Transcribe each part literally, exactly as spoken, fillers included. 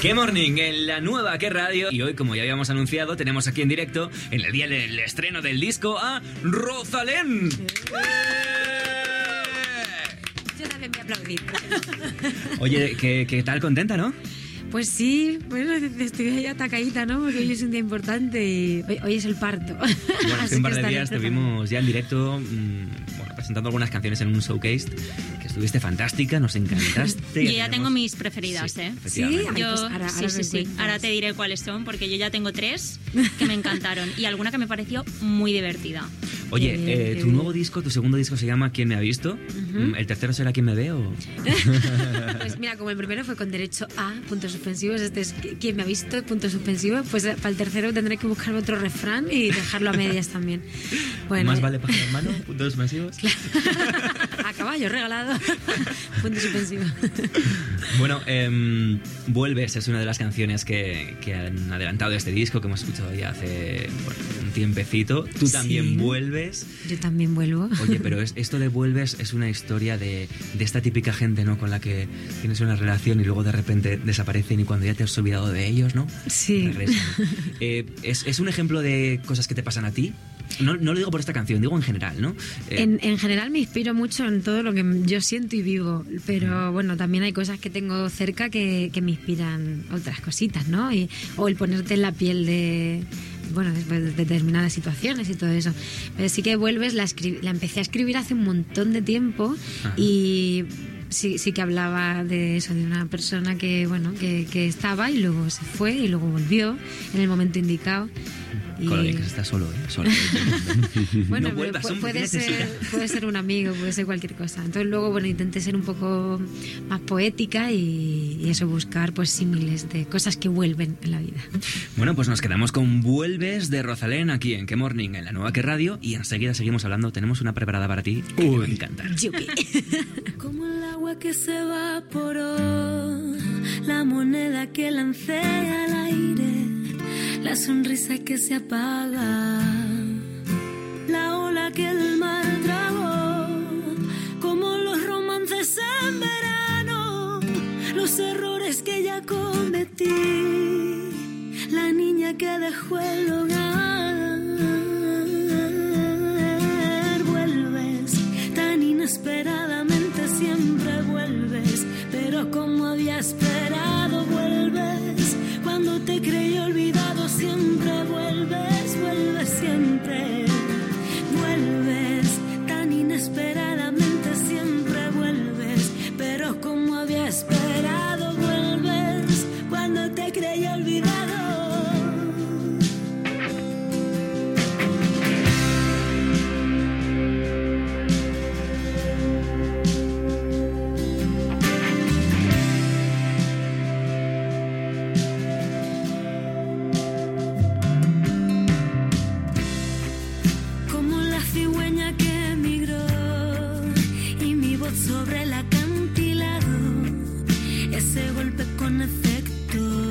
Qué Morning en la nueva Qué Radio. Y hoy, como ya habíamos anunciado, tenemos aquí en directo, en el día del estreno del disco, a Rozalén. Yo también voy a aplaudir. Oye, ¿qué, qué tal? ¿Contenta, no? Pues sí, bueno, estoy ahí atacadita, ¿no? Porque hoy es un día importante y hoy, hoy es el parto. Bueno, hace un par de días te vimos ya en directo, mmm, bueno, presentando algunas canciones en un showcase, que estuviste fantástica, nos encantaste. Yo ya, ya tenemos... tengo mis preferidas, sí, ¿eh? Sí, yo, pues ahora, sí, ahora sí, sí. Ahora te diré cuáles son, porque yo ya tengo tres que me encantaron y alguna que me pareció muy divertida. Oye, eh, eh, tu nuevo disco, tu segundo disco se llama ¿Quién me ha visto? Uh-huh. ¿El tercero será ¿Quién me ve? O... Pues mira, como el primero fue con derecho a puntos suspensivos, este es ¿Quién me ha visto? Puntos suspensivos. Pues para el tercero tendré que buscarme otro refrán y dejarlo a medias también. Bueno, ¿más eh... vale pájaro en mano? ¿Puntos suspensivos? A caballo regalado. Puntos suspensivos. Bueno, eh, Vuelves es una de las canciones que, que han adelantado de este disco, que hemos escuchado ya hace bueno, un tiempecito. Tú también sí. Vuelves. Yo también vuelvo. Oye, pero es, esto de Vuelves es una historia de, de esta típica gente, ¿no? Con la que tienes una relación y luego de repente desaparecen y cuando ya te has olvidado de ellos, ¿no? Sí. Regresan. Eh, es, es un ejemplo de cosas que te pasan a ti. No, no lo digo por esta canción, digo en general, ¿no? Eh... En, en general me inspiro mucho en todo lo que yo siento y vivo, pero mm. bueno, también hay cosas que tengo cerca que, que me inspiran otras cositas, ¿no? Y, o el ponerte en la piel de... bueno, después de determinadas situaciones y todo eso. Pero sí que Vuelves, la, escri- la empecé a escribir hace un montón de tiempo. Ajá. Y sí, sí que hablaba de eso, de una persona que, bueno, que, que estaba y luego se fue y luego volvió en el momento indicado. Con lo bien que se está solo, ¿eh? Solo, ¿eh? Bueno, no vuelvas, puede, puede, ser, puede ser un amigo, puede ser cualquier cosa. Entonces luego, bueno, intenté ser un poco más poética y, y eso, buscar pues símiles de cosas que vuelven en la vida. Bueno, pues nos quedamos con Vuelves de Rozalén aquí en Qué Morning, en la nueva Qué Radio, y enseguida seguimos hablando. Tenemos una preparada para ti que te va a encantar. Como el agua que se evaporó, la moneda que lancé al aire, la sonrisa que se apaga, la ola que el mar tragó, como los romances en verano, los errores que ya cometí, la niña que dejó el hogar. Vuelves, tan inesperadamente siempre vuelves, pero como había esperado vuelves, cuando te creí olvidado siempre vuelves, vuelves siempre. Vuelves, tan inesperadamente siempre vuelves, pero como había esperado vuelves, cuando te creí olvidado. Sobre el acantilado, ese golpe con efecto,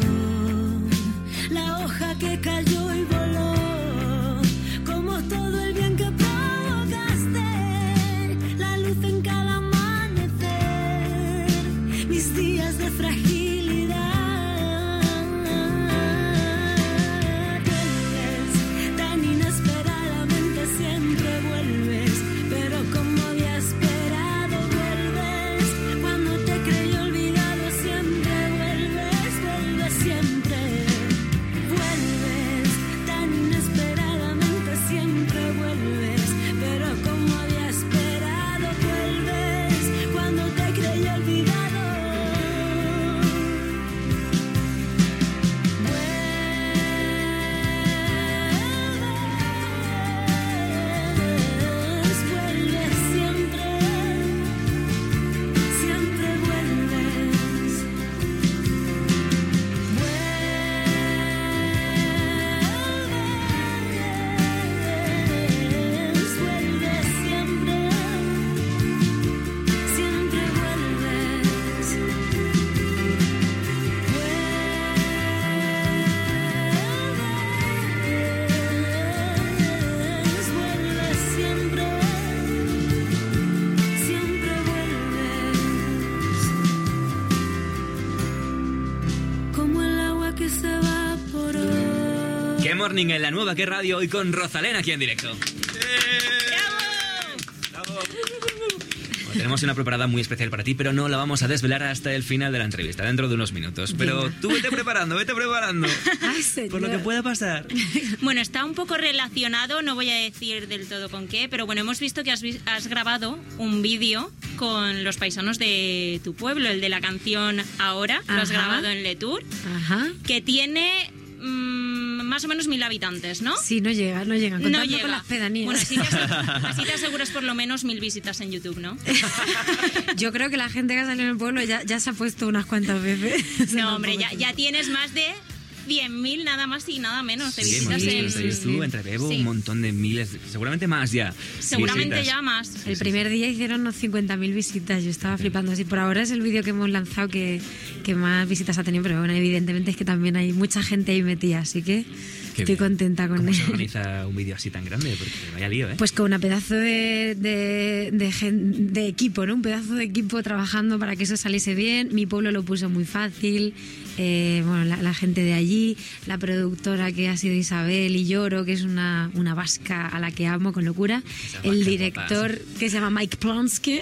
la hoja que cayó y voló, como todo el bien que provocaste, la luz en cada amanecer, mis días de fragilidad. Vuelves, tan inesperadamente siempre vuelves, pero como había esperado. Olvidado. Qué Morning en la nueva Qué Radio, hoy con Rozalén aquí en directo. Tenemos una preparada muy especial para ti, pero no la vamos a desvelar hasta el final de la entrevista, dentro de unos minutos. Pero Venga. tú vete preparando, vete preparando. Ay, señor. Por lo que pueda pasar. Bueno, está un poco relacionado, no voy a decir del todo con qué, pero bueno, hemos visto que has, has grabado un vídeo con los paisanos de tu pueblo, el de la canción Ahora. Ajá. Lo has grabado en Letour. Ajá. Que tiene... más o menos mil habitantes, ¿no? Sí, no llega, no llegan. Contando no llega. Con las pedanías. Bueno, así te, aseguras, así te aseguras por lo menos mil visitas en YouTube, ¿no? Yo creo que la gente que ha salido en el pueblo ya, ya se ha puesto unas cuantas veces. No, hombre, ya, ya tienes más de cien mil nada más y nada menos de visitas. Sí, hemos visto en YouTube, sí. Entre Bebo, sí. Un montón de miles, seguramente más ya. Seguramente visitas. Ya más. El primer día hicieron unos cincuenta mil visitas, yo estaba okay. flipando. Así por ahora es el vídeo que hemos lanzado que, que más visitas ha tenido, pero bueno, evidentemente es que también hay mucha gente ahí metida, así que... Qué Estoy bien. contenta con ¿Cómo él. ¿Cómo se organiza un vídeo así tan grande? Porque vaya lío, ¿eh? Pues con una pedazo de, de, de, gen, de equipo, ¿no? Un pedazo de equipo trabajando para que eso saliese bien. Mi pueblo lo puso muy fácil. Eh, bueno, la, la gente de allí, la productora que ha sido Isabel y Lloro, que es una, una vasca a la que amo con locura. Esa el director papá, sí. que se llama Mike Plonsky,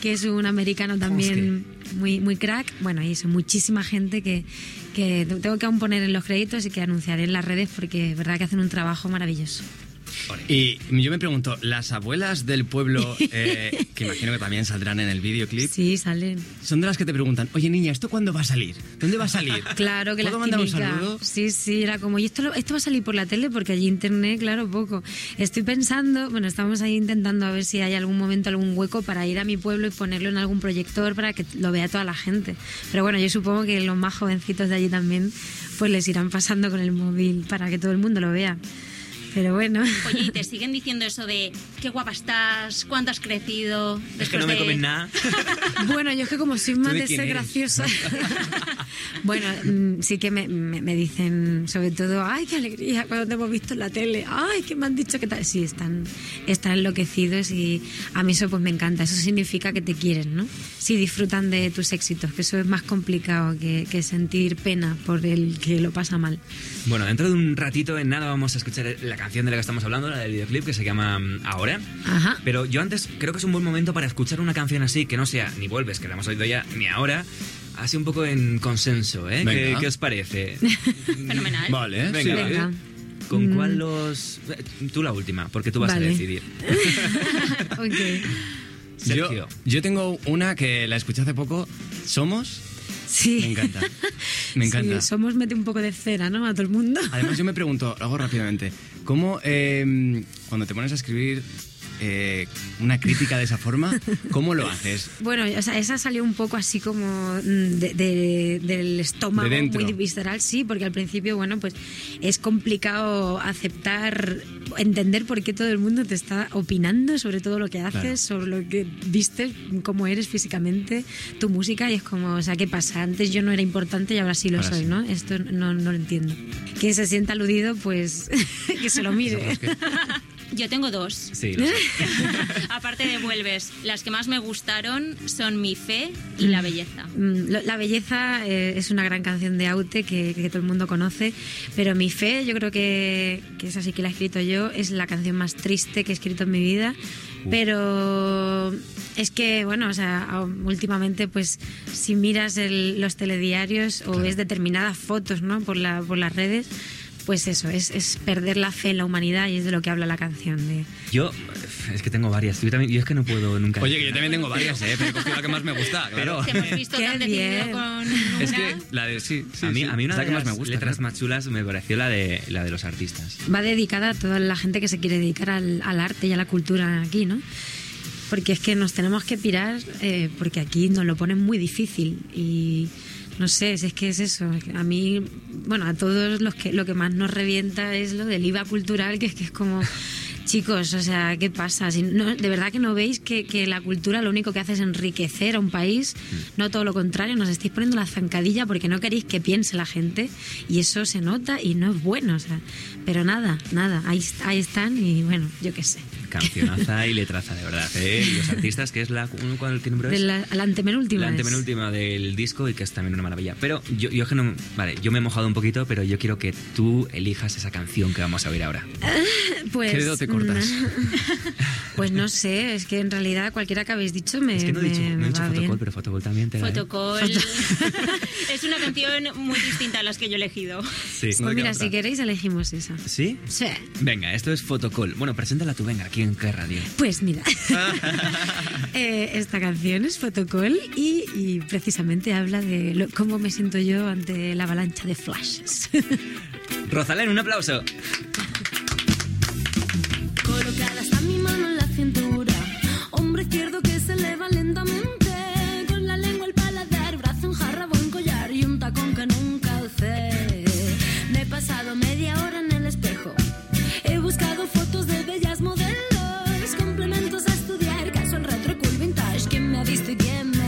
que es un americano también Plonsky. muy muy crack. Bueno, y eso, muchísima gente que... que tengo que aún poner en los créditos y que anunciaré en las redes porque es verdad que hacen un trabajo maravilloso. Y yo me pregunto, ¿las abuelas del pueblo, eh, que imagino que también saldrán en el videoclip? Sí, salen. ¿Son de las que te preguntan, oye niña, ¿esto cuándo va a salir? ¿Dónde va a salir? Claro que la típica. ¿Puedo mandar un saludo? Sí, sí, era como, ¿y esto, lo, esto va a salir por la tele? Porque allí internet, claro, poco. Estoy pensando, bueno, estamos ahí intentando a ver si hay algún momento, algún hueco para ir a mi pueblo y ponerlo en algún proyector para que lo vea toda la gente. Pero bueno, yo supongo que los más jovencitos de allí también, pues les irán pasando con el móvil para que todo el mundo lo vea. Pero bueno. Oye, ¿y te siguen diciendo eso de qué guapa estás, cuánto has crecido? Es que no me de... comen nada. Bueno, yo es que como soy más de ser eres? graciosa. Bueno, sí que me, me, me dicen sobre todo, ay, qué alegría cuando te hemos visto en la tele, ay, que me han dicho que tal. Sí, están, están enloquecidos y a mí eso pues me encanta. Eso significa que te quieren, ¿no? Sí, disfrutan de tus éxitos, que eso es más complicado que, que sentir pena por el que lo pasa mal. Bueno, dentro de un ratito, en nada, vamos a escuchar la canción de la que estamos hablando, la del videoclip, que se llama Ahora. Ajá. Pero yo antes creo que es un buen momento para escuchar una canción así que no sea ni Vuelves, que la hemos oído ya, ni Ahora, así un poco en consenso, ¿eh? ¿Qué, ¿Qué os parece? Fenomenal. Vale, ¿eh? Venga, sí, vale. Venga. ¿Con mm. cuál los...? Tú la última, porque tú vas vale. a decidir. Ok. Sergio. Yo, yo tengo una que la escuché hace poco, Somos... Sí. Me encanta. Me encanta. Sí, Somos mete un poco de cera, ¿no? A todo el mundo. Además, yo me pregunto, lo hago rápidamente, ¿cómo eh, cuando te pones a escribir eh, una crítica de esa forma, cómo lo haces? Bueno, o sea, esa salió un poco así como de, de, del estómago, de muy visceral, sí, porque al principio, bueno, pues es complicado aceptar, entender por qué todo el mundo te está opinando sobre todo lo que haces, claro. sobre lo que vistes, cómo eres físicamente, tu música, y es como, o sea, ¿qué pasa? Antes yo no era importante y ahora sí lo ahora soy, sí. ¿no? Esto no, no lo entiendo. Quien se sienta aludido, pues que se lo mire. Yo tengo dos. Sí, lo sé. Aparte de Vuelves, las que más me gustaron son Mi Fe y La Belleza. La Belleza eh, es una gran canción de Aute que, que todo el mundo conoce, pero Mi Fe, yo creo que, que es así que la he escrito yo, es la canción más triste que he escrito en mi vida. Pero es que, bueno, o sea, últimamente, pues, si miras el, los telediarios o claro. ves determinadas fotos, ¿no?, por, la, por las redes... Pues eso, es, es perder la fe en la humanidad y es de lo que habla la canción. De... Yo, es que tengo varias. Yo, también, yo es que no puedo nunca... Oye, que yo también tengo varias, ¿eh? Pero he cogido la que más me gusta, claro. Pero, hemos visto tan decidido con una... Es que la de... Sí, sí, a mí, sí. A mí una de, de las que más me gusta, letras ¿no? más chulas me pareció la de, la de los artistas. Va dedicada a toda la gente que se quiere dedicar al, al arte y a la cultura aquí, ¿no? Porque es que nos tenemos que pirar eh, porque aquí nos lo ponen muy difícil y... No sé, si es que es eso. A mí, bueno, a todos los que lo que más nos revienta es lo del I V A cultural, que es que es como, chicos, o sea, ¿qué pasa? Si no, de verdad que no veis que, que la cultura lo único que hace es enriquecer a un país, no todo lo contrario, nos estáis poniendo la zancadilla porque no queréis que piense la gente y eso se nota y no es bueno, o sea, pero nada, nada, ahí, ahí están y bueno, yo qué sé. Cancionaza y letraza, de verdad, ¿eh? Los artistas, que es la... ¿Cuál qué número es? De la, la antepenúltima. La antepenúltima del disco, y que es también una maravilla. Pero yo, yo que no... Vale, yo me he mojado un poquito, pero yo quiero que tú elijas esa canción que vamos a oír ahora. Pues... ¿Qué dedo te cortas? No. Pues no sé, es que en realidad cualquiera que habéis dicho me... Es que no he dicho, no he dicho Fotocall, bien. Pero Fotocall también te Fotocall... Da, ¿eh? Es una canción muy distinta a las que yo he elegido. Sí. Pues mira, otra. Si queréis elegimos esa. ¿Sí? Sí. Venga, esto es Fotocall. Bueno, preséntala tú, venga, aquí en Qué Radio. Pues mira, eh, esta canción es Fotocall y, y precisamente habla de lo, cómo me siento yo ante la avalancha de flashes. Rozalén, un aplauso. Colocada está mi mano en la cintura, hombro izquierdo que se eleva lentamente, con la lengua al paladar, brazo enjarrado, un collar y un tacón que nunca alcé. Me he pasado media hora en el espejo, he buscado fotos de bellas modelos, complementos a estudiar, caso en retro, cool, vintage, quién me ha visto y quién me ve.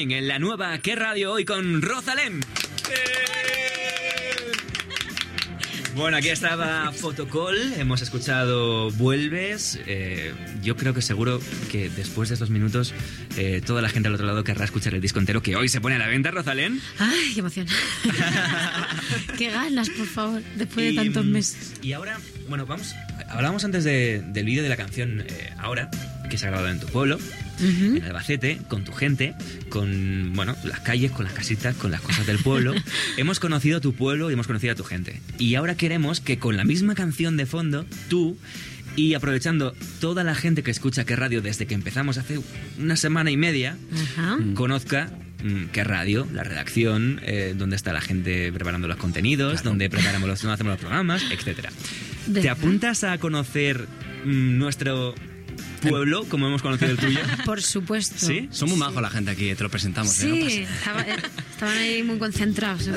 En la nueva Qué Radio, hoy con Rozalén. Bueno, aquí estaba Fotocall, hemos escuchado Vuelves. Eh, yo creo que seguro que después de estos minutos eh, toda la gente al otro lado querrá escuchar el disco entero, que hoy se pone a la venta, Rozalén. ¡Ay, qué emoción! ¡Qué ganas, por favor, después y, de tantos meses! Y ahora, bueno, vamos, hablábamos antes de, del vídeo de la canción eh, Ahora, que se ha grabado en tu pueblo. Uh-huh. En Albacete, con tu gente, con, bueno, las calles, con las casitas, con las cosas del pueblo. Hemos conocido tu pueblo y hemos conocido a tu gente. Y ahora queremos que con la misma canción de fondo, tú, y aprovechando toda la gente que escucha Qué Radio desde que empezamos hace una semana y media, uh-huh, conozca Qué Radio, la redacción, eh, donde está la gente preparando los contenidos, claro, donde preparamos los, donde hacemos los programas, etcétera. ¿Te apuntas a conocer mm, nuestro... pueblo, como hemos conocido el tuyo? Por supuesto. ¿Sí? Son muy majos, sí, la gente aquí, te lo presentamos. Sí, ¿eh? No estaba, estaban ahí muy concentrados.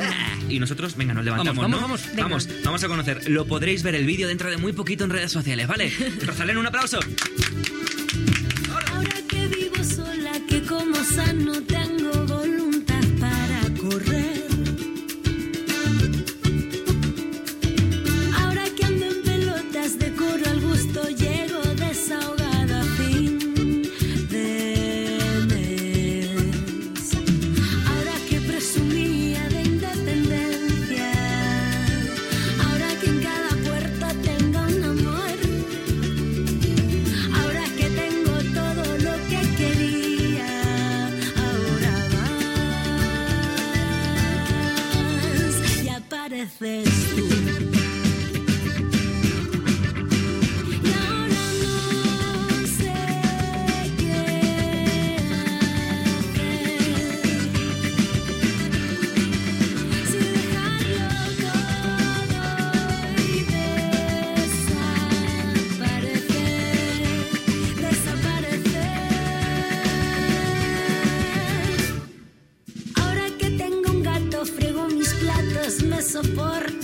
Y nosotros, venga, nos levantamos. Vamos, vamos, ¿no? Vamos, vamos, vamos a conocer. Lo podréis ver el vídeo dentro de muy poquito en redes sociales, ¿vale? Rozalén, un aplauso. Ahora que vivo sola, que como sano tengo voluntad para correr. Ahora que ando en pelotas, decoro al gusto lleno. soporto.